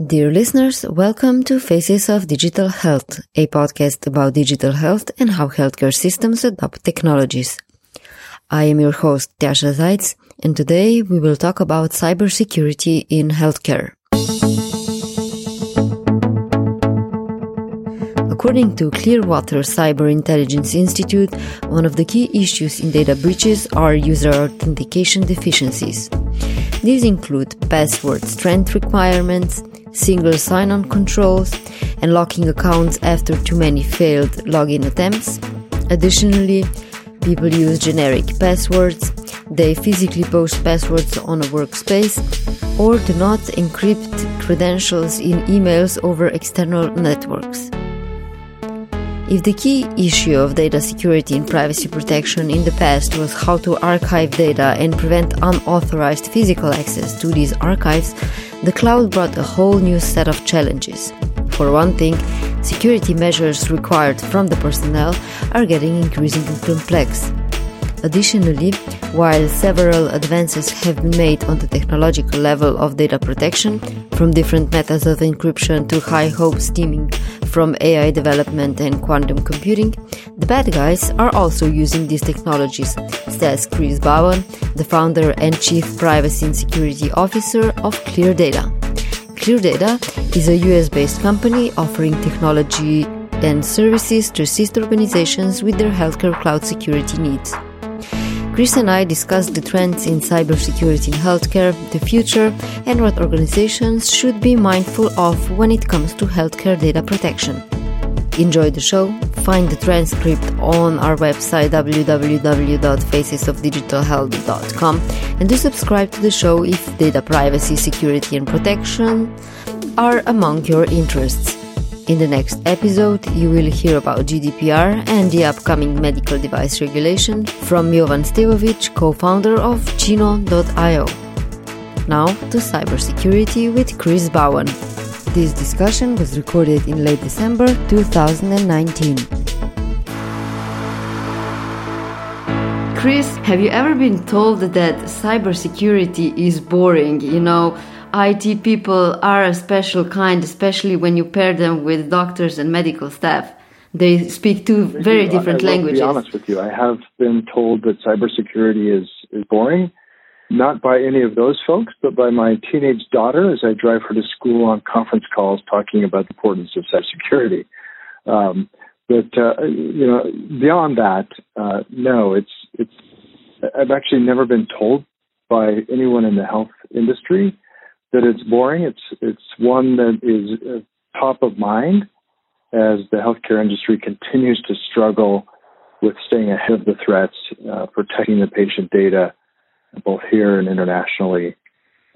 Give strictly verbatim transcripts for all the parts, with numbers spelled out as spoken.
Dear listeners, welcome to Faces of Digital Health, a podcast about digital health and how healthcare systems adopt technologies. I am your host, Tasha Zeitz, and today we will talk about cybersecurity in healthcare. According to Clearwater Cyber Intelligence Institute, one of the key issues in data breaches are user authentication deficiencies. These include password strength requirements, single sign-on controls, and locking accounts after too many failed login attempts. Additionally, people use generic passwords, they physically post passwords on a workspace, or do not encrypt credentials in emails over external networks. If the key issue of data security and privacy protection in the past was how to archive data and prevent unauthorized physical access to these archives, the cloud brought a whole new set of challenges. For one thing, security measures required from the personnel are getting increasingly complex. Additionally, while several advances have been made on the technological level of data protection, from different methods of encryption to high hopes stemming from A I development and quantum computing, the bad guys are also using these technologies, says Chris Bowen, the founder and chief privacy and security officer of ClearData. ClearData is a U S-based company offering technology and services to assist organizations with their healthcare cloud security needs. Chris and I discussed the trends in cybersecurity in healthcare, the future, and what organizations should be mindful of when it comes to healthcare data protection. Enjoy the show. Find the transcript on our website w w w dot faces of digital health dot com and do subscribe to the show if data privacy, security, and protection are among your interests. In the next episode, you will hear about G D P R and the upcoming medical device regulation from Jovan Stivovic, co-founder of Chino dot i o. Now to cybersecurity with Chris Bowen. This discussion was recorded in late December twenty nineteen. Chris, have you ever been told that cybersecurity is boring? You know, I T people are a special kind, especially when you pair them with doctors and medical staff. They speak two very different I, I languages. I'll be honest with you. I have been told that cybersecurity is, is boring, not by any of those folks, but by my teenage daughter as I drive her to school on conference calls talking about the importance of cybersecurity. Um, but, uh, you know, beyond that, uh, no, it's it's. I've actually never been told by anyone in the health industry that it's boring. It's it's one that is top of mind as the healthcare industry continues to struggle with staying ahead of the threats, uh, protecting the patient data, both here and internationally,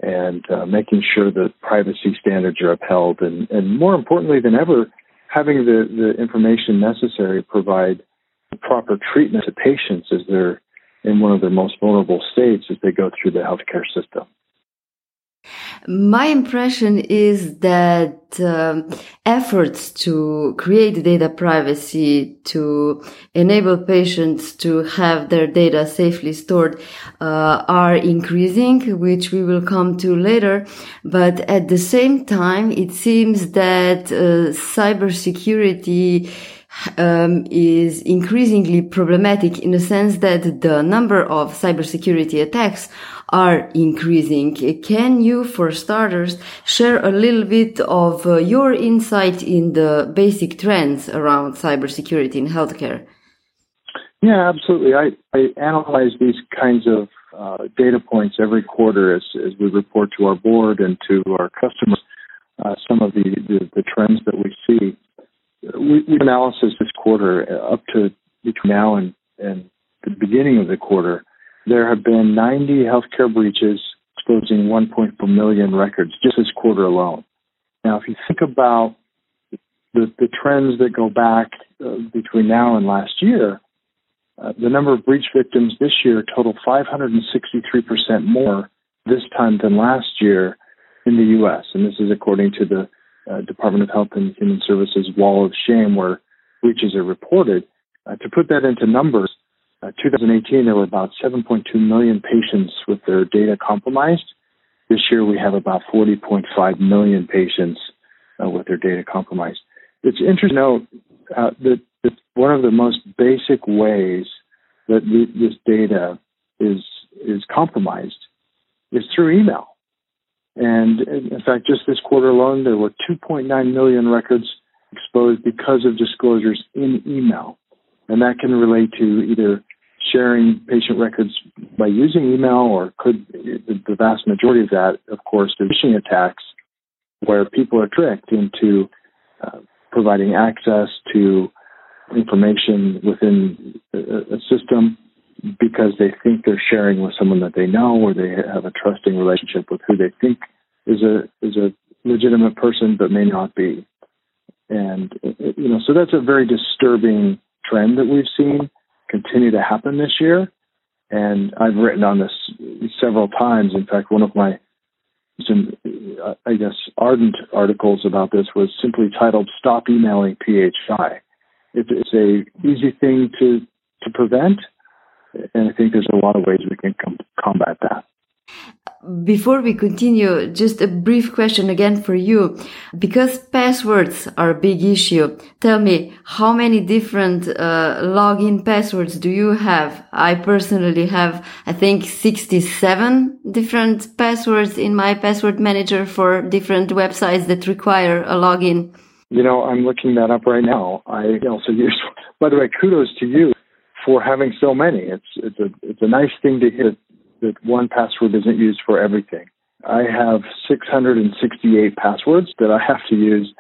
and uh, making sure that privacy standards are upheld, and, and more importantly than ever, having the, the information necessary to provide the proper treatment to patients as they're in one of their most vulnerable states as they go through the healthcare system. My impression is that um, efforts to create data privacy, to enable patients to have their data safely stored, uh, are increasing, which we will come to later. But at the same time, it seems that uh, cybersecurity Um, is increasingly problematic in the sense that the number of cybersecurity attacks are increasing. Can you, for starters, share a little bit of uh, your insight in the basic trends around cybersecurity in healthcare? Yeah, absolutely. I, I analyze these kinds of uh, data points every quarter as, as we report to our board and to our customers uh, some of the, the, the trends that we see. We, we analysis this quarter uh, up to between now and, and the beginning of the quarter, there have been ninety healthcare breaches exposing one point four million records just this quarter alone. Now, if you think about the, the trends that go back uh, between now and last year, uh, the number of breach victims this year totaled five hundred sixty-three percent more this time than last year in the U S, and this is according to the Uh, Department of Health and Human Services Wall of Shame, where breaches are reported. Uh, to put that into numbers, uh, twenty eighteen, there were about seven point two million patients with their data compromised. This year, we have about forty point five million patients uh, with their data compromised. It's interesting to note uh, that, that one of the most basic ways that th- this data is is compromised is through email. And in fact, just this quarter alone, there were two point nine million records exposed because of disclosures in email. And that can relate to either sharing patient records by using email, or could the vast majority of that, of course, is phishing attacks, where people are tricked into uh, providing access to information within a, a system because they think they're sharing with someone that they know, or they have a trusting relationship with who they think is a is a legitimate person but may not be. And you know, so that's a very disturbing trend that we've seen continue to happen this year. And I've written on this several times. In fact, one of my, some, I guess, ardent articles about this was simply titled "Stop Emailing P H I." It's a easy thing to, to prevent, and I think there's a lot of ways we can com- combat that. Before we continue, just a brief question again for you. Because passwords are a big issue, tell me, how many different uh, login passwords do you have? I personally have, I think, sixty-seven different passwords in my password manager for different websites that require a login. You know, I'm looking that up right now. I also use, by the way, kudos to you for having so many. It's it's a it's a nice thing to hear that one password isn't used for everything. I have six hundred sixty-eight passwords that I have to use,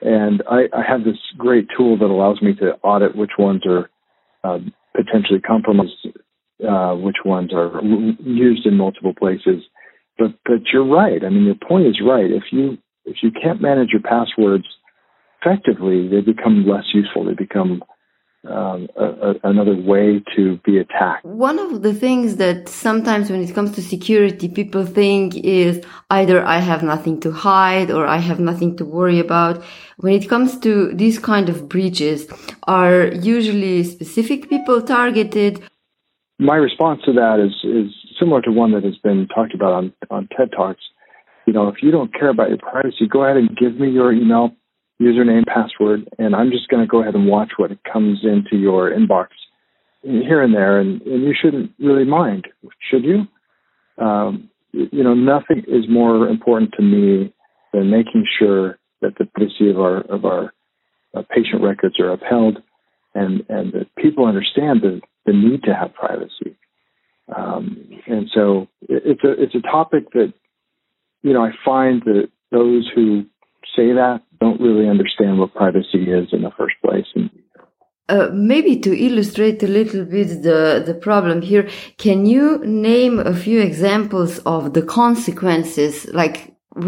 and I, I have this great tool that allows me to audit which ones are uh, potentially compromised, uh, which ones are w- used in multiple places. But but you're right. I mean, your point is right. If you if you can't manage your passwords effectively, they become less useful. They become Um, a, a, another way to be attacked. One of the things that sometimes when it comes to security, people think is either I have nothing to hide or I have nothing to worry about. When it comes to these kind of breaches, are usually specific people targeted? My response to that is, is similar to one that has been talked about on, on TED Talks. You know, if you don't care about your privacy, go ahead and give me your email, username, password, and I'm just going to go ahead and watch what comes into your inbox here and there, and, and you shouldn't really mind, should you? Um, you know, nothing is more important to me than making sure that the privacy of our of our uh, patient records are upheld, and, and that people understand the, the need to have privacy. Um, and so it's a it's a topic that, you know, I find that those who say that don't really understand what privacy is in the first place. Uh, maybe to illustrate a little bit the, the problem here, can you name a few examples of the consequences, like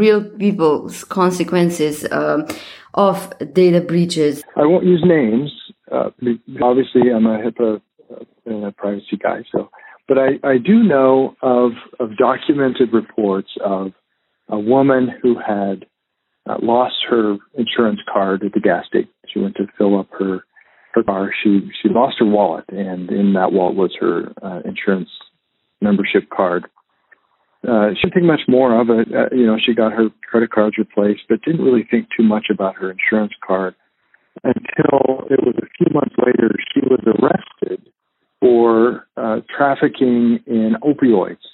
real people's consequences um, of data breaches? I won't use names. Uh, obviously, I'm a HIPAA and a privacy guy, so, but I, I do know of, of documented reports of a woman who had Uh, lost her insurance card at the gas station. She went to fill up her, her car. She she lost her wallet, and in that wallet was her uh, insurance membership card. Uh, she didn't think much more of it. Uh, you know, she got her credit cards replaced, but didn't really think too much about her insurance card until it was a few months later she was arrested for uh, trafficking in opioids.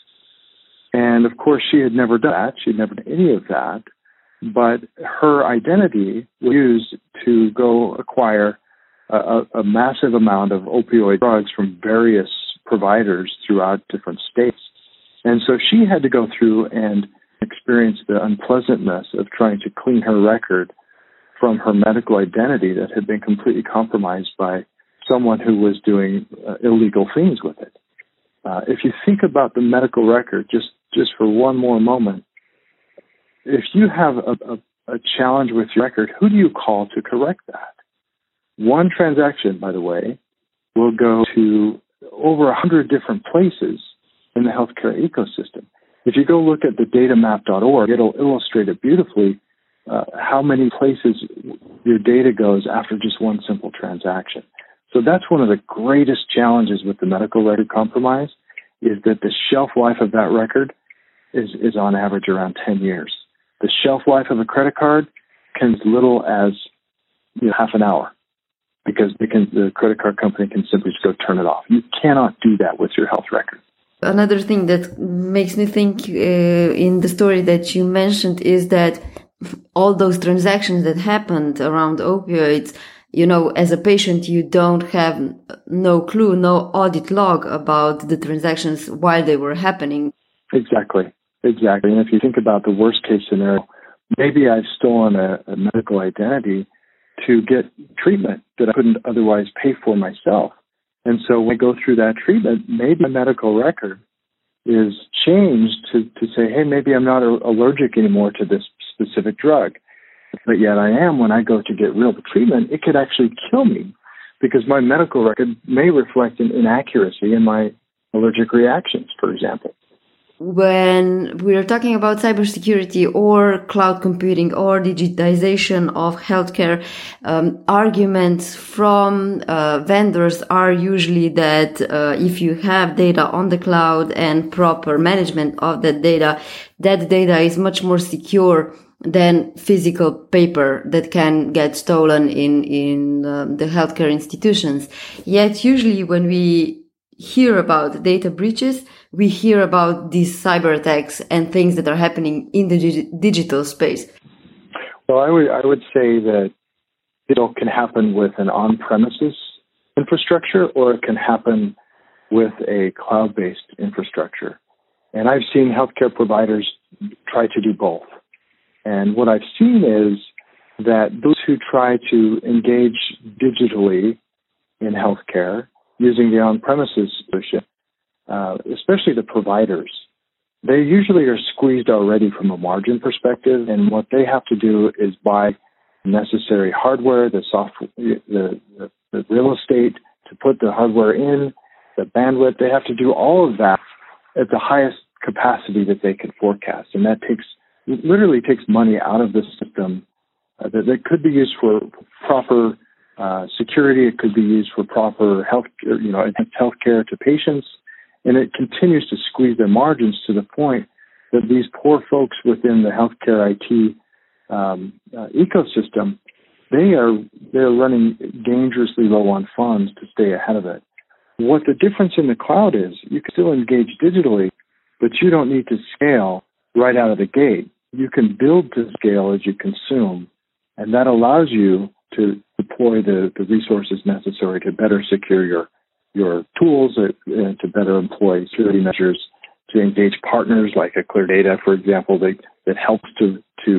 And, of course, she had never done that. She had never done any of that. But her identity was used to go acquire a, a massive amount of opioid drugs from various providers throughout different states. And so she had to go through and experience the unpleasantness of trying to clean her record from her medical identity that had been completely compromised by someone who was doing uh, illegal things with it. Uh, if you think about the medical record, just, just for one more moment, if you have a, a, a challenge with your record, who do you call to correct that? One transaction, by the way, will go to over one hundred different places in the healthcare ecosystem. If you go look at the data map dot org, it'll illustrate it beautifully uh, how many places your data goes after just one simple transaction. So that's one of the greatest challenges with the medical record compromise, is that the shelf life of that record is, is on average around ten years. The shelf life of a credit card can as little as you know, half an hour, because they can, the credit card company can simply just go turn it off. You cannot do that with your health record. Another thing that makes me think uh, in the story that you mentioned is that all those transactions that happened around opioids, you know, as a patient, you don't have no clue, no audit log about the transactions while they were happening. Exactly. Exactly. And if you think about the worst case scenario, maybe I've stolen a, a medical identity to get treatment that I couldn't otherwise pay for myself. And so when I go through that treatment, maybe my medical record is changed to, to say, hey, maybe I'm not a, allergic anymore to this specific drug. But yet I am. When I go to get real treatment, it could actually kill me because my medical record may reflect an inaccuracy in my allergic reactions, for example. When we are talking about cybersecurity or cloud computing or digitization of healthcare, um, arguments from uh, vendors are usually that uh, if you have data on the cloud and proper management of that data, that data is much more secure than physical paper that can get stolen in, in uh, the healthcare institutions. Yet usually when we hear about data breaches, we hear about these cyber attacks and things that are happening in the dig- digital space. Well, I would, I would say that it all can happen with an on-premises infrastructure, or it can happen with a cloud-based infrastructure. And I've seen healthcare providers try to do both. And what I've seen is that those who try to engage digitally in healthcare using the on-premises solution, uh, especially the providers, they usually are squeezed already from a margin perspective, and what they have to do is buy necessary hardware, the software, the, the, the real estate to put the hardware in, the bandwidth. They have to do all of that at the highest capacity that they can forecast, and that takes literally takes money out of the system uh, that, that could be used for proper Uh, security. It could be used for proper health, you know, health care to patients, and it continues to squeeze their margins to the point that these poor folks within the healthcare I T um, uh, ecosystem, they are they're running dangerously low on funds to stay ahead of it. What the difference in the cloud is, you can still engage digitally, but you don't need to scale right out of the gate. You can build to scale as you consume, and that allows you to deploy the, the resources necessary to better secure your your tools, uh, to better employ security measures, to engage partners like a ClearData, for example, that, that helps to, to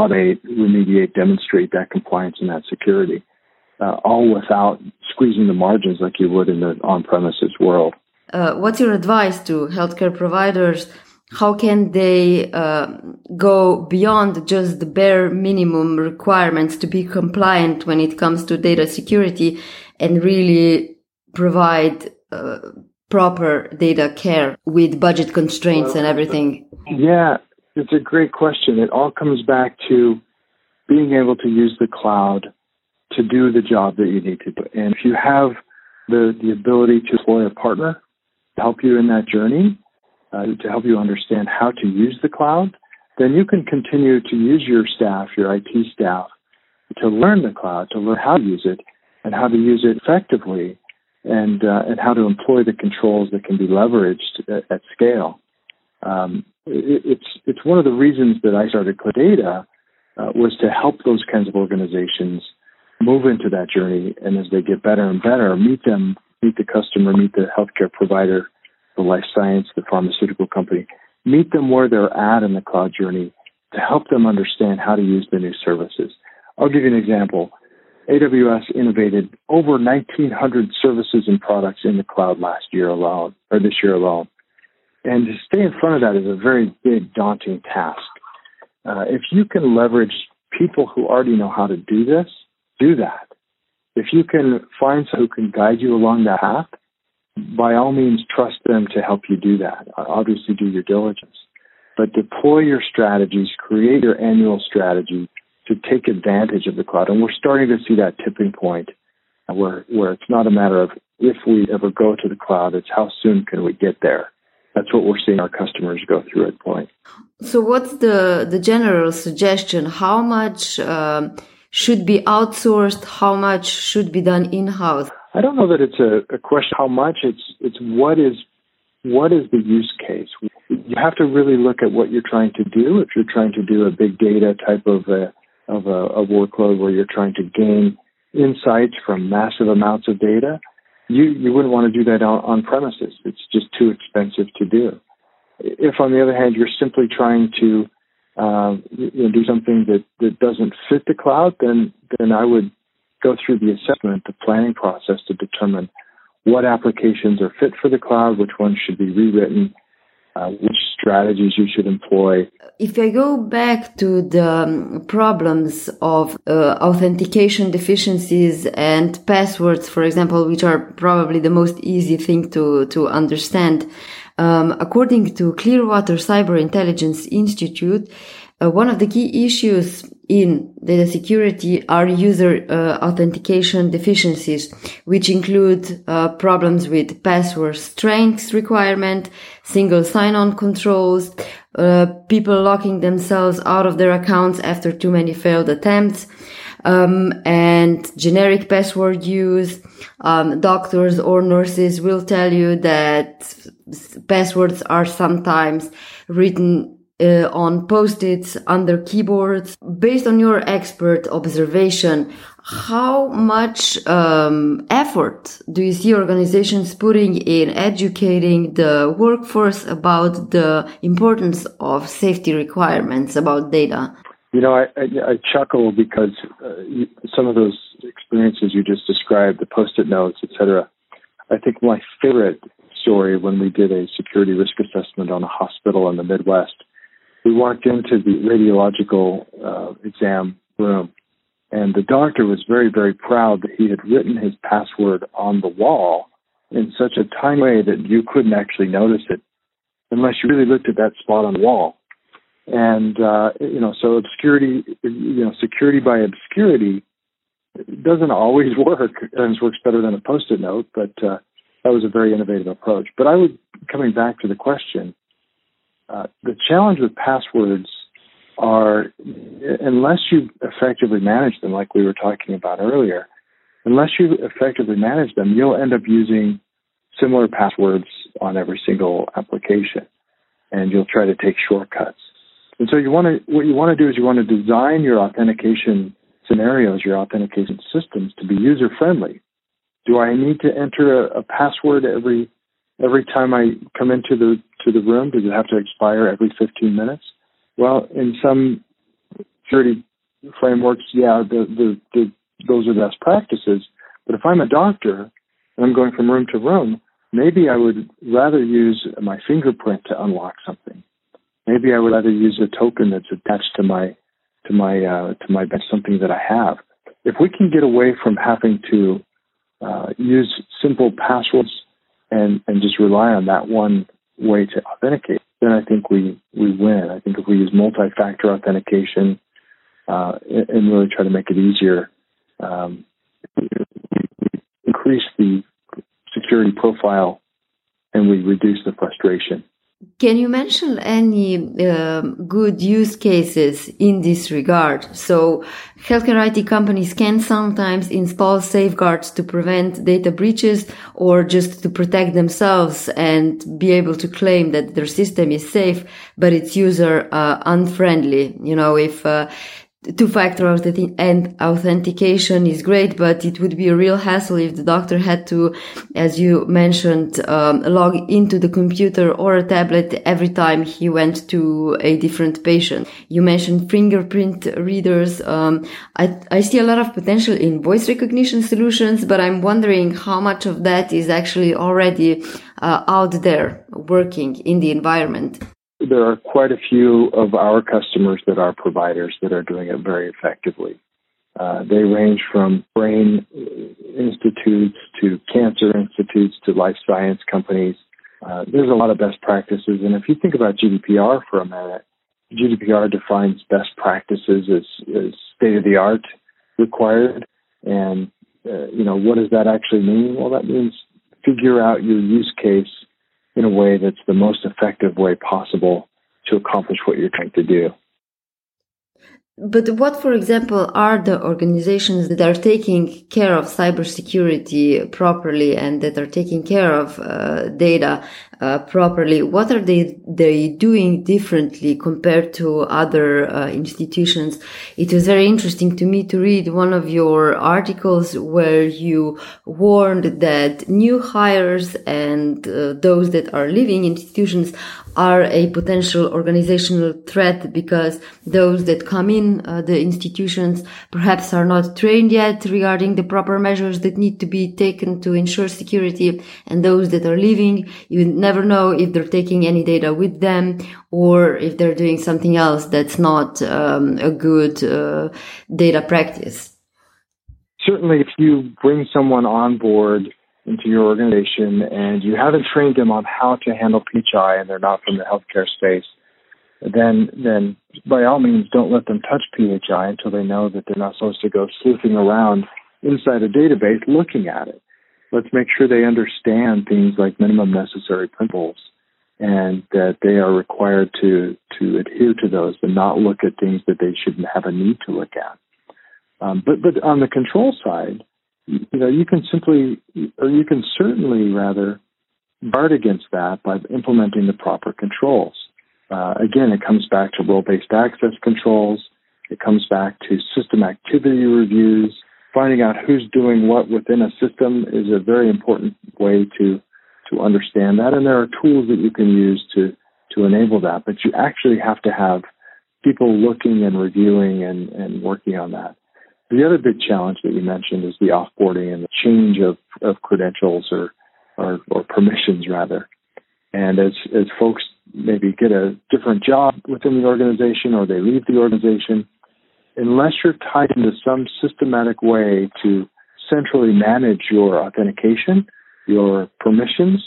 automate, remediate, demonstrate that compliance and that security, uh, all without squeezing the margins like you would in the on-premises world. Uh, what's your advice to healthcare providers? How can they uh, go beyond just the bare minimum requirements to be compliant when it comes to data security and really provide uh, proper data care with budget constraints well, and everything? Yeah, it's a great question. It all comes back to being able to use the cloud to do the job that you need to do. And if you have the, the ability to employ a partner to help you in that journey, Uh, to help you understand how to use the cloud, then you can continue to use your staff, your I T staff, to learn the cloud, to learn how to use it and how to use it effectively, and uh, and how to employ the controls that can be leveraged at, at scale. Um, it, it's it's one of the reasons that I started ClearData uh, was to help those kinds of organizations move into that journey, and as they get better and better, meet them, meet the customer, meet the healthcare provider, the life science, the pharmaceutical company, meet them where they're at in the cloud journey to help them understand how to use the new services. I'll give you an example. A W S innovated over nineteen hundred services and products in the cloud last year alone, or this year alone. And to stay in front of that is a very big, daunting task. Uh, if you can leverage people who already know how to do this, do that. If you can find someone who can guide you along that path, by all means, trust them to help you do that. Obviously, do your diligence. But deploy your strategies, create your annual strategy to take advantage of the cloud. And we're starting to see that tipping point where, where it's not a matter of if we ever go to the cloud, it's how soon can we get there. that's what we're seeing our customers go through at Point. So what's the, the general suggestion? How much um, should be outsourced? How much should be done in-house? I don't know that it's a, a question how much. It's it's what is what is the use case? You have to really look at what you're trying to do. If you're trying to do a big data type of a, of a, a workload where you're trying to gain insights from massive amounts of data, you, you wouldn't want to do that on, on premises. It's just too expensive to do. If, on the other hand, you're simply trying to uh, you know, do something that, that doesn't fit the cloud, then then I would go through the assessment, the planning process to determine what applications are fit for the cloud, which ones should be rewritten, Uh, which strategies you should employ. If I go back to the um, problems of uh, authentication deficiencies and passwords, for example, which are probably the most easy thing to, to understand, um, according to Clearwater Cyber Intelligence Institute, uh, one of the key issues in data security are user uh, authentication deficiencies, which include uh, problems with password strength requirement, single sign-on controls, uh, people locking themselves out of their accounts after too many failed attempts, um, and generic password use. Um, doctors or nurses will tell you that passwords are sometimes written Uh, on post-its, under keyboards. Based on your expert observation, how much um, effort do you see organizations putting in educating the workforce about the importance of safety requirements about data? You know, I, I, I chuckle because uh, some of those experiences you just described, the post-it notes, et cetera, I think my favorite story when we did a security risk assessment on a hospital in the Midwest, we walked into the radiological uh, exam room, and the doctor was very, very proud that he had written his password on the wall in such a tiny way that you couldn't actually notice it unless you really looked at that spot on the wall. And, uh, you know, so obscurity, you know, security by obscurity doesn't always work. Sometimes works better than a post-it note, but uh, that was a very innovative approach. But I would, coming back to the question, Uh, the challenge with passwords are, unless you effectively manage them, like we were talking about earlier, unless you effectively manage them, you'll end up using similar passwords on every single application, and you'll try to take shortcuts. And so you want to, what you want to do is you want to design your authentication scenarios, your authentication systems to be user-friendly. Do I need to enter a, a password every Every time I come into the to the room? Does it have to expire every fifteen minutes? Well, in some security frameworks, yeah, the, the, the, those are best practices. But if I'm a doctor and I'm going from room to room, maybe I would rather use my fingerprint to unlock something. Maybe I would rather use a token that's attached to my to my uh, to my something that I have. If we can get away from having to uh, use simple passwords And, and just rely on that one way to authenticate, then I think we, we win. I think if we use multi-factor authentication uh, and really try to make it easier, um, increase the security profile, and we reduce the frustration. Can you mention any uh, good use cases in this regard? So healthcare I T companies can sometimes install safeguards to prevent data breaches or just to protect themselves and be able to claim that their system is safe, but it's user uh, unfriendly. You know, if uh, two-factor authenti- and authentication is great, but it would be a real hassle if the doctor had to, as you mentioned, um, log into the computer or a tablet every time he went to a different patient. You mentioned fingerprint readers. Um, I, I see a lot of potential in voice recognition solutions, but I'm wondering how much of that is actually already uh, out there working in the environment. There are quite a few of our customers that are providers that are doing it very effectively. Uh, they range from brain institutes to cancer institutes to life science companies. Uh, there's a lot of best practices. And if you think about G D P R for a minute, G D P R defines best practices as, as state-of-the-art required. And, uh, you know, what does that actually mean? Well, that means figure out your use case in a way that's the most effective way possible to accomplish what you're trying to do. But what, for example, are the organizations that are taking care of cybersecurity properly and that are taking care of uh, data uh, properly? What are they, they doing differently compared to other uh, institutions? It was very interesting to me to read one of your articles where you warned that new hires and uh, those that are leaving institutions are a potential organizational threat because those that come in, uh, the institutions, perhaps are not trained yet regarding the proper measures that need to be taken to ensure security. And those that are leaving, you never know if they're taking any data with them or if they're doing something else that's not um, a good uh, data practice. Certainly, if you bring someone on board into your organization and you haven't trained them on how to handle P H I and they're not from the healthcare space, then then by all means don't let them touch P H I until they know that they're not supposed to go sleuthing around inside a database looking at it. Let's make sure they understand things like minimum necessary principles and that they are required to, to adhere to those and not look at things that they shouldn't have a need to look at. Um, but, but on the control side, you know, you can simply, or you can certainly rather guard against that by implementing the proper controls. Uh, again, it comes back to role-based access controls. It comes back to system activity reviews. Finding out who's doing what within a system is a very important way to to understand that. And there are tools that you can use to to enable that. But you actually have to have people looking and reviewing and, and working on that. The other big challenge that you mentioned is the offboarding and the change of, of credentials or, or or permissions, rather. And as as folks maybe get a different job within the organization or they leave the organization, unless you're tied into some systematic way to centrally manage your authentication, your permissions,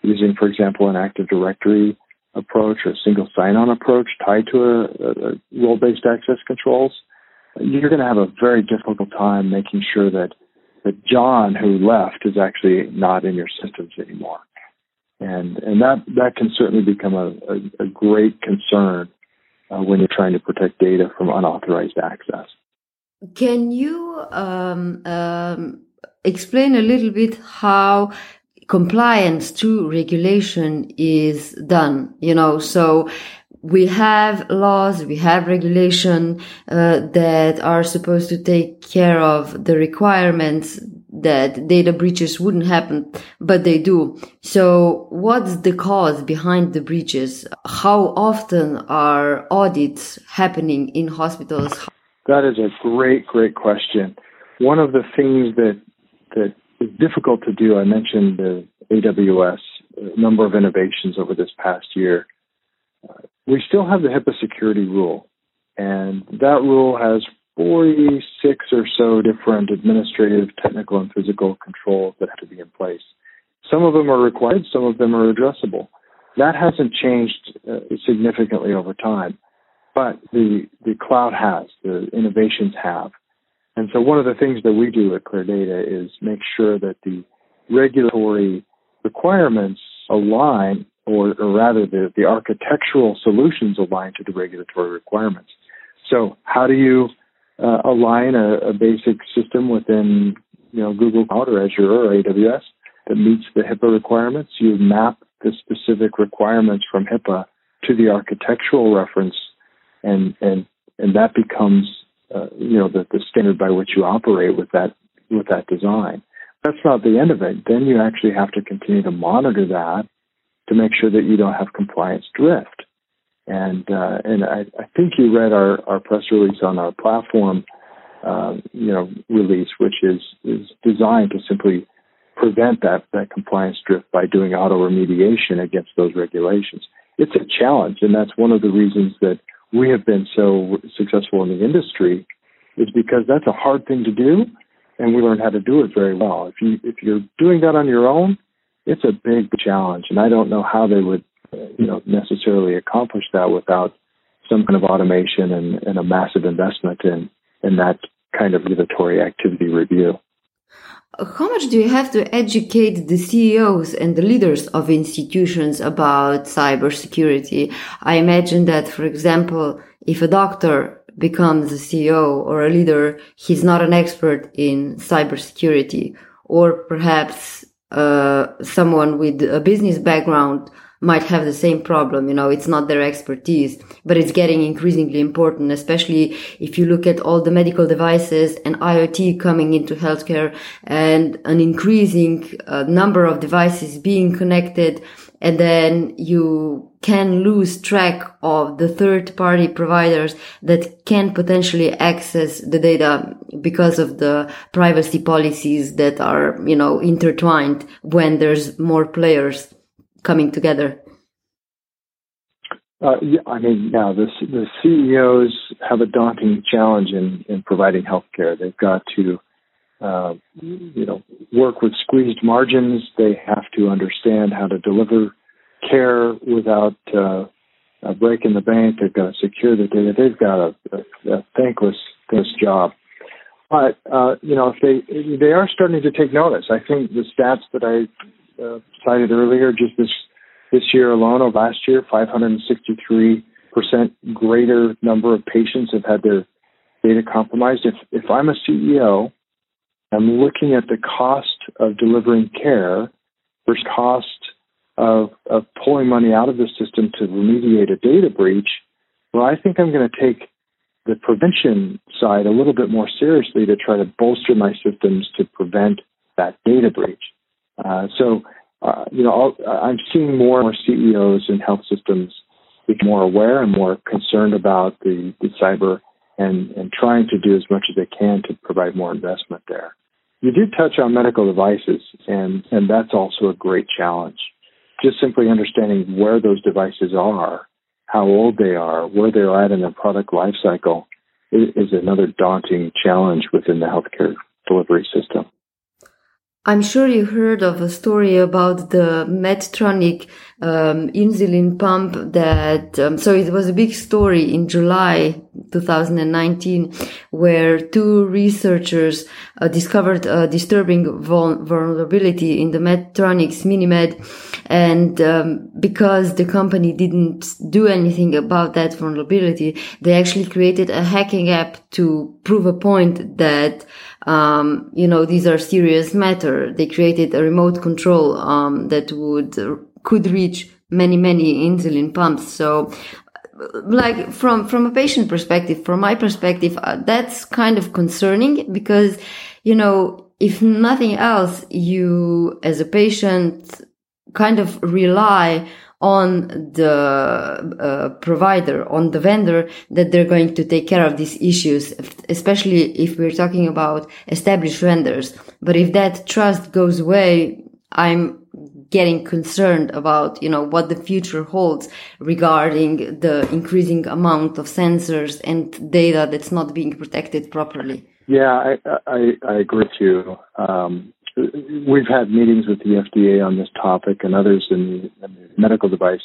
using, for example, an Active Directory approach or a single sign-on approach tied to a, a role-based access controls, you're going to have a very difficult time making sure that, that John, who left, is actually not in your systems anymore. And and that, that can certainly become a, a, a great concern uh, when you're trying to protect data from unauthorized access. Can you um, um, explain a little bit how compliance to regulation is done? You know, so we have laws, we have regulation uh, that are supposed to take care of the requirements that data breaches wouldn't happen, but they do. So what's the cause behind the breaches? How often are audits happening in hospitals? That is a great, great question. One of the things that that is difficult to do, I mentioned the A W S, a number of innovations over this past year. We still have the HIPAA security rule, and that rule has forty-six or so different administrative, technical, and physical controls that have to be in place. Some of them are required, some of them are addressable. That hasn't changed uh, significantly over time, but the, the cloud has, the innovations have. And so one of the things that we do at ClearData is make sure that the regulatory requirements align Or, or rather, the, the architectural solutions align to the regulatory requirements. So, how do you uh, align a, a basic system within, you know, Google Cloud or Azure or A W S that meets the HIPAA requirements? You map the specific requirements from HIPAA to the architectural reference, and and and that becomes, uh, you know, the, the standard by which you operate with that with that design. That's not the end of it. Then you actually have to continue to monitor that, to make sure that you don't have compliance drift. And uh, and I, I think you read our, our press release on our platform, uh, you know, release, which is, is designed to simply prevent that, that compliance drift by doing auto-remediation against those regulations. It's a challenge, and that's one of the reasons that we have been so successful in the industry is because that's a hard thing to do, and we learn how to do it very well. If you if you're doing that on your own, it's a big challenge, and I don't know how they would, you know, necessarily accomplish that without some kind of automation and, and a massive investment in, in that kind of regulatory activity review. How much do you have to educate the C E Os and the leaders of institutions about cybersecurity? I imagine that, for example, if a doctor becomes a C E O or a leader, he's not an expert in cybersecurity, or perhaps uh, someone with a business background might have the same problem. You know, it's not their expertise, but it's getting increasingly important, especially if you look at all the medical devices and IoT coming into healthcare and an increasing uh, number of devices being connected. And then you can lose track of the third party providers that can potentially access the data because of the privacy policies that are, you know, intertwined when there's more players coming together? Uh, yeah, I mean, now the, the C E Os have a daunting challenge in, in providing healthcare. They've got to, uh, you know, work with squeezed margins. They have to understand how to deliver care without uh, a break in the bank. They've got to secure the data. They've got a, a, a thankless, thankless job. But uh, you know, if they they are starting to take notice. I think the stats that I Uh, cited earlier, just this this year alone or last year, five hundred sixty-three percent greater number of patients have had their data compromised. If if I'm a C E O, I'm looking at the cost of delivering care versus cost of of pulling money out of the system to remediate a data breach. Well, I think I'm going to take the prevention side a little bit more seriously to try to bolster my systems to prevent that data breach. Uh, so, uh, you know, I'll, I'm seeing more and more C E Os in health systems become more aware and more concerned about the, the cyber and, and trying to do as much as they can to provide more investment there. You did touch on medical devices, and, and that's also a great challenge. Just simply understanding where those devices are, how old they are, where they're at in their product life cycle is, is another daunting challenge within the healthcare delivery system. I'm sure you heard of a story about the Medtronic um, insulin pump that, um, so it was a big story in July twenty nineteen, where two researchers uh, discovered a disturbing vul- vulnerability in the Medtronic's MiniMed. And um, because the company didn't do anything about that vulnerability, they actually created a hacking app to prove a point that, um, you know, these are serious matter. They created a remote control um, that would could reach many, many insulin pumps. So, like from from a patient perspective, from my perspective, uh, that's kind of concerning because, you know, if nothing else, you as a patient kind of rely on the uh, provider, on the vendor, that they're going to take care of these issues, especially if we're talking about established vendors. But if that trust goes away, I'm getting concerned about, you know, what the future holds regarding the increasing amount of sensors and data that's not being protected properly. Yeah, I, I, I agree with you. Um, We've had meetings with the F D A on this topic and others in the, in the medical device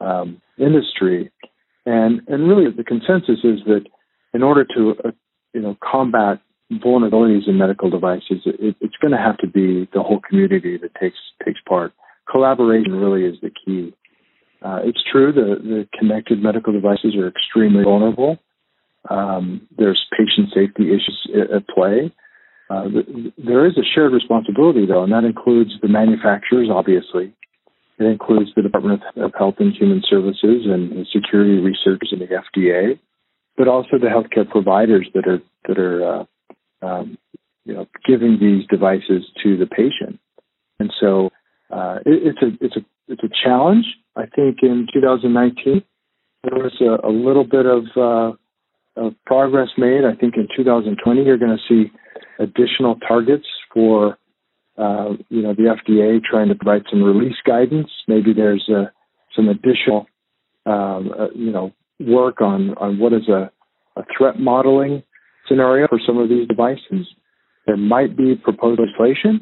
um, industry, and and really the consensus is that in order to uh, you know combat vulnerabilities in medical devices, it, it's going to have to be the whole community that takes takes part. Collaboration really is the key. Uh, it's true the the connected medical devices are extremely vulnerable. Um, there's patient safety issues at play. Uh, there is a shared responsibility, though, and that includes the manufacturers, obviously. It includes the Department of Health and Human Services and security researchers in the F D A, but also the healthcare providers that are that are uh, um, you know giving these devices to the patient. And so uh, it, it's a it's a it's a challenge. I think in two thousand nineteen there was a, a little bit of, uh, of progress made. I think in two thousand twenty you're going to see additional targets for, uh, you know, the F D A trying to provide some release guidance. Maybe there's uh, some additional, um, uh, you know, work on, on what is a, a threat modeling scenario for some of these devices. There might be proposed legislation.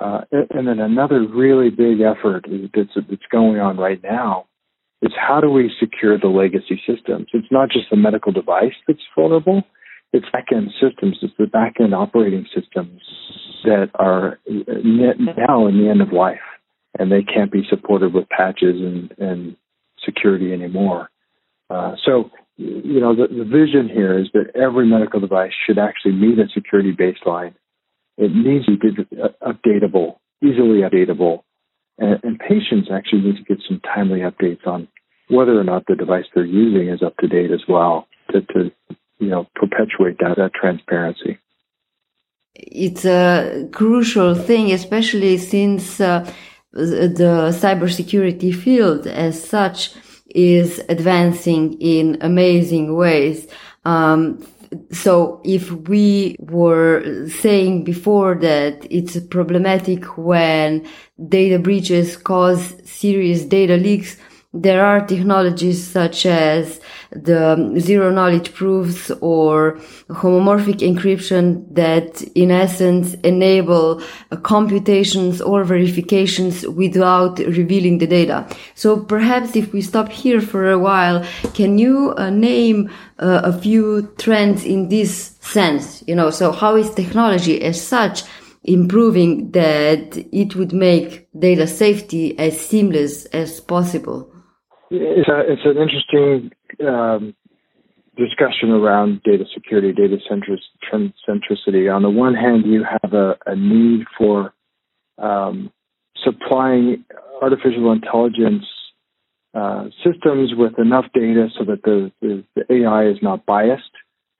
Uh, and then another really big effort that's, that's going on right now is how do we secure the legacy systems? It's not just the medical device that's vulnerable. It's back-end systems. It's the back-end operating systems that are now in the end of life, and they can't be supported with patches and, and security anymore. Uh, so, you know, the, the vision here is that every medical device should actually meet a security baseline. It needs to be updatable, easily updatable, and, and patients actually need to get some timely updates on whether or not the device they're using is up to date as well to, to you know, perpetuate that, that transparency. It's a crucial thing, especially since uh, the cybersecurity field as such is advancing in amazing ways. Um, so if we were saying before that it's problematic when data breaches cause serious data leaks, there are technologies such as the zero-knowledge proofs or homomorphic encryption that, in essence, enable computations or verifications without revealing the data. So perhaps if we stop here for a while, can you uh, name uh, a few trends in this sense? You know, so how is technology as such improving that it would make data safety as seamless as possible? It's, a, it's an interesting um, discussion around data security, data centricity. On the one hand, you have a, a need for um, supplying artificial intelligence uh, systems with enough data so that the, the, the A I is not biased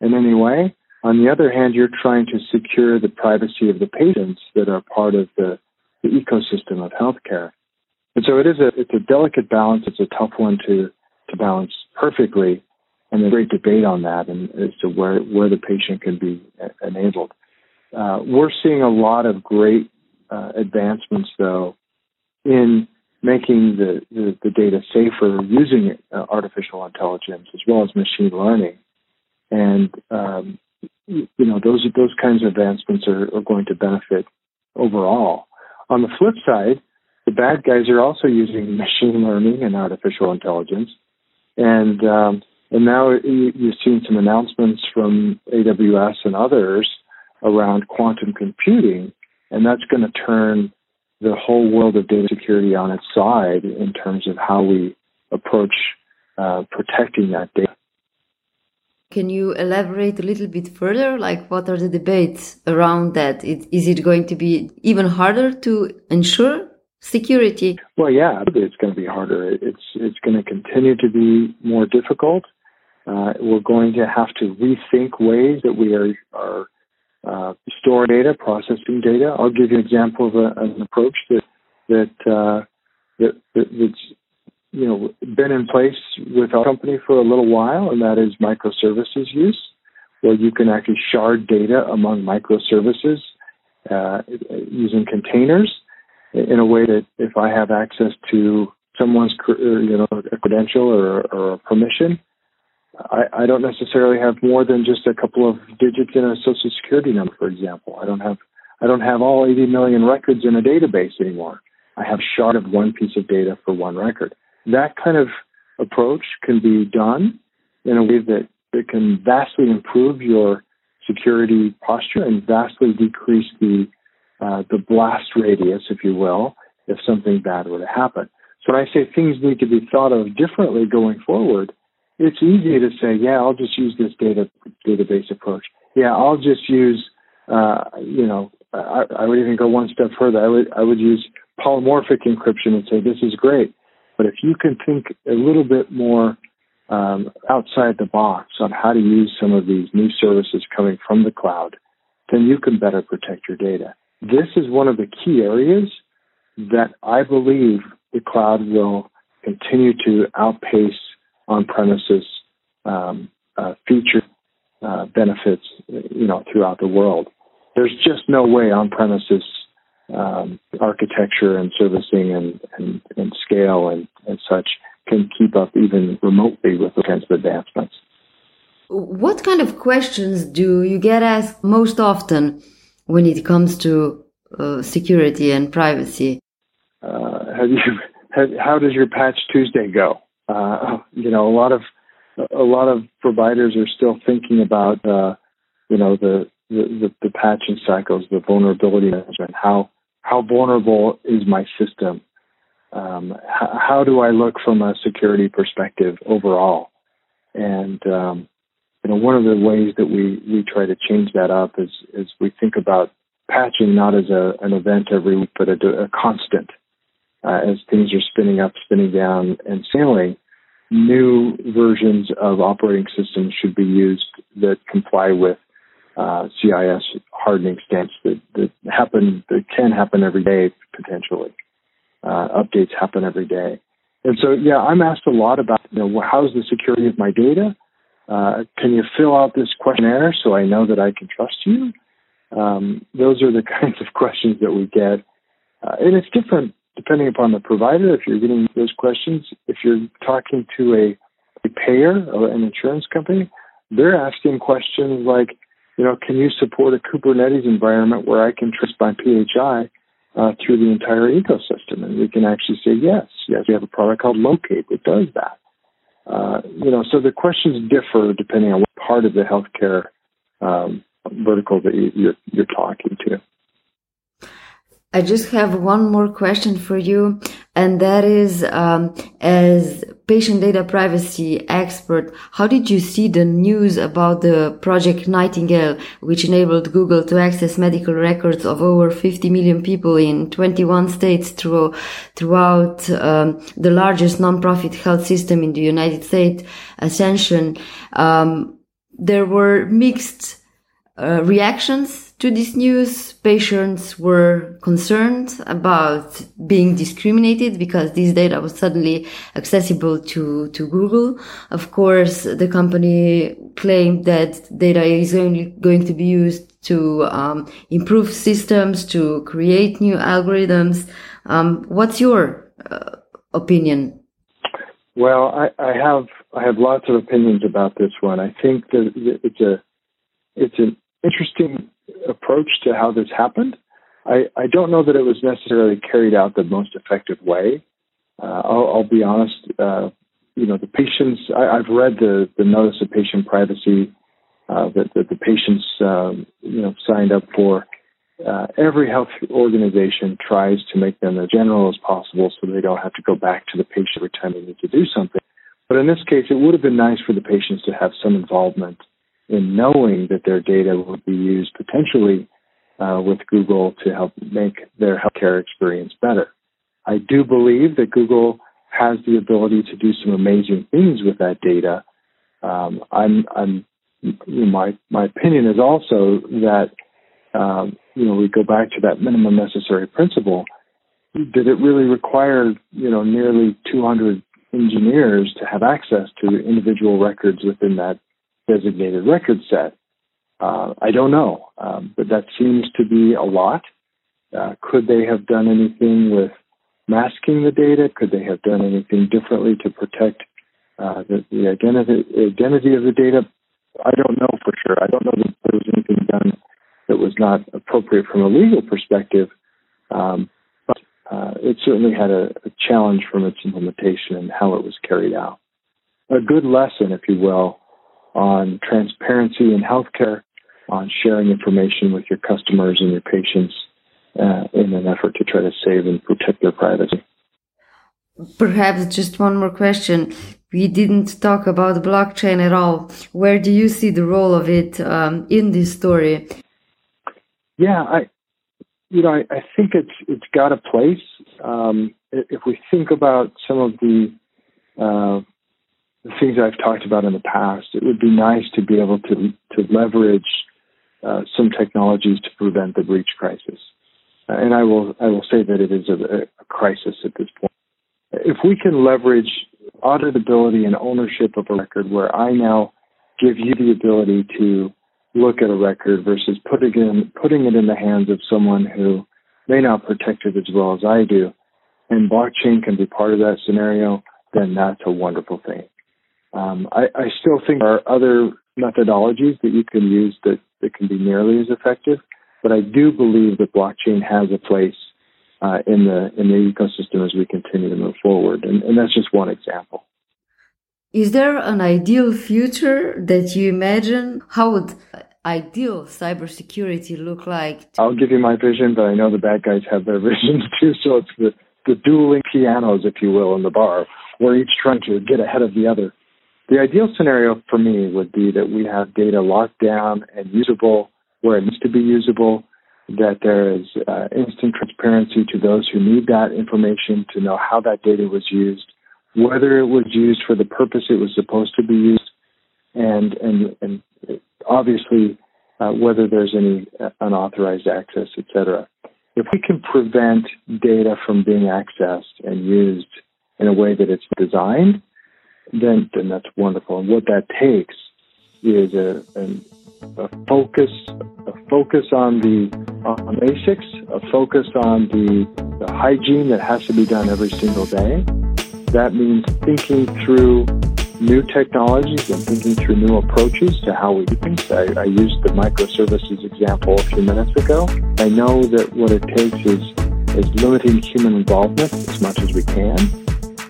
in any way. On the other hand, you're trying to secure the privacy of the patients that are part of the, the ecosystem of healthcare. And so it is a it's a delicate balance. It's a tough one to, to balance perfectly, and there's a great debate on that and as to where, where the patient can be enabled. Uh, we're seeing a lot of great uh, advancements, though, in making the, the, the data safer using uh, artificial intelligence as well as machine learning. And, um, you know, those, those kinds of advancements are, are going to benefit overall. On the flip side, the bad guys are also using machine learning and artificial intelligence. And um, and now you've seen some announcements from A W S and others around quantum computing, and that's going to turn the whole world of data security on its side in terms of how we approach uh, protecting that data. Can you elaborate a little bit further? Like, what are the debates around that? It, is it going to be even harder to ensure security? Well, yeah, it's going to be harder. It's it's going to continue to be more difficult. Uh, we're going to have to rethink ways that we are, are uh, storing data, processing data. I'll give you an example of a, an approach that that, uh, that that that's you know been in place with our company for a little while, and that is microservices use, where you can actually shard data among microservices uh, using containers, in a way that if I have access to someone's, you know, a credential or, or a permission, I, I don't necessarily have more than just a couple of digits in a social security number, for example. I don't have I don't have all eighty million records in a database anymore. I have sharded one piece of data for one record. That kind of approach can be done in a way that, that can vastly improve your security posture and vastly decrease the Uh, the blast radius, if you will, if something bad were to happen. So when I say things need to be thought of differently going forward, it's easy to say, yeah, I'll just use this data database approach. Yeah, I'll just use, uh, you know, I, I would even go one step further. I would I would use polymorphic encryption and say this is great. But if you can think a little bit more um, outside the box on how to use some of these new services coming from the cloud, then you can better protect your data. This is one of the key areas that I believe the cloud will continue to outpace on-premises um, uh, feature uh, benefits, you know, throughout the world. There's just no way on-premises um, architecture and servicing and, and, and scale and, and such can keep up even remotely with the kinds of advancements. What kind of questions do you get asked most often when it comes to uh, security and privacy? Uh, have you, have, how does your Patch Tuesday go? Uh, you know, a lot of a lot of providers are still thinking about, uh, you know, the the, the, the patching cycles, the vulnerability management. How how vulnerable is my system? Um, h- how do I look from a security perspective overall? And um, you know, one of the ways that we, we try to change that up is is we think about patching not as a, an event every week, but a, a constant. Uh, as things are spinning up, spinning down, and scaling, new versions of operating systems should be used that comply with uh, C I S hardening stance that, that happen that can happen every day potentially. Uh, updates happen every day, and so yeah, I'm asked a lot about you know how's the security of my data? Uh, can you fill out this questionnaire so I know that I can trust you? Um, those are the kinds of questions that we get, uh, and it's different depending upon the provider. If you're getting those questions, if you're talking to a, a payer or an insurance company, they're asking questions like, you know, can you support a Kubernetes environment where I can trace my P H I uh, through the entire ecosystem? And we can actually say yes. Yes, we have a product called Locate that does that. Uh, you know, so the questions differ depending on what part of the healthcare um, vertical that you, you're, you're talking to. I just have one more question for you, and that is, um, as patient data privacy expert, how did you see the news about the Project Nightingale, which enabled Google to access medical records of over fifty million people in twenty-one states through, throughout um, the largest nonprofit health system in the United States, Ascension? Um, there were mixed uh, reactions to this news. Patients were concerned about being discriminated because this data was suddenly accessible to, to Google. Of course, the company claimed that data is only going to be used to um, improve systems, to create new algorithms. Um, what's your uh, opinion? Well, I, I have I have lots of opinions about this one. I think that it's a it's an interesting approach to how this happened. I, I don't know that it was necessarily carried out the most effective way. Uh, I'll, I'll be honest. Uh, you know, the patients. I, I've read the, the notice of patient privacy uh, that, that the patients um, you know signed up for. Uh, every health organization tries to make them as general as possible so they don't have to go back to the patient every time they need to do something. But in this case, it would have been nice for the patients to have some involvement in knowing that their data would be used potentially uh, with Google to help make their healthcare experience better. I do believe that Google has the ability to do some amazing things with that data. Um, I'm, I'm, my my opinion is also that um, you know we go back to that minimum necessary principle. Did it really require you know nearly two hundred engineers to have access to individual records within that designated record set? Uh, I don't know, um, but that seems to be a lot. Uh, could they have done anything with masking the data? Could they have done anything differently to protect uh, the, the identity, identity of the data? I don't know for sure. I don't know that there was anything done that was not appropriate from a legal perspective, um, but uh, it certainly had a, a challenge from its implementation and how it was carried out. A good lesson, if you will, on transparency in healthcare, on sharing information with your customers and your patients uh, in an effort to try to save and protect their privacy. Perhaps just one more question. We didn't talk about blockchain at all. Where do you see the role of it um, in this story? Yeah, I, you know, I, I think it's it's got a place. Um, if we think about some of the uh, The things I've talked about in the past, it would be nice to be able to to leverage uh, some technologies to prevent the breach crisis. Uh, and I will I will say that it is a, a crisis at this point. If we can leverage auditability and ownership of a record, where I now give you the ability to look at a record versus putting it in, putting it in the hands of someone who may not protect it as well as I do, and blockchain can be part of that scenario, then that's a wonderful thing. Um, I, I still think there are other methodologies that you can use that, that can be nearly as effective, but I do believe that blockchain has a place uh, in the in the ecosystem as we continue to move forward, and, and that's just one example. Is there an ideal future that you imagine? How would ideal cybersecurity look like? I'll give you my vision, but I know the bad guys have their visions too. So it's the, the dueling pianos, if you will, in the bar, where each trying to get ahead of the other. The ideal scenario for me would be that we have data locked down and usable where it needs to be usable, that there is uh, instant transparency to those who need that information to know how that data was used, whether it was used for the purpose it was supposed to be used, and and, and obviously uh, whether there's any unauthorized access, et cetera. If we can prevent data from being accessed and used in a way that it's designed, then then that's wonderful. And what that takes is a, a, a focus, a focus on the on A SICs, a focus on the, the hygiene that has to be done every single day. That means thinking through new technologies and thinking through new approaches to how we do things. I, I used the microservices example a few minutes ago. I know that what it takes is, is limiting human involvement as much as we can,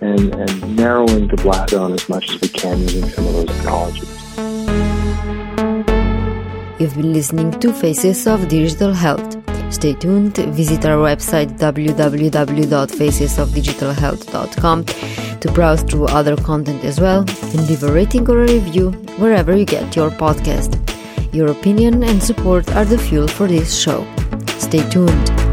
and, and narrowing the black zone as much as we can using some of those technologies. You've been listening to Faces of Digital Health. Stay tuned, visit our website w w w dot faces of digital health dot com to browse through other content as well, and leave a rating or a review wherever you get your podcast. Your opinion and support are the fuel for this show. Stay tuned.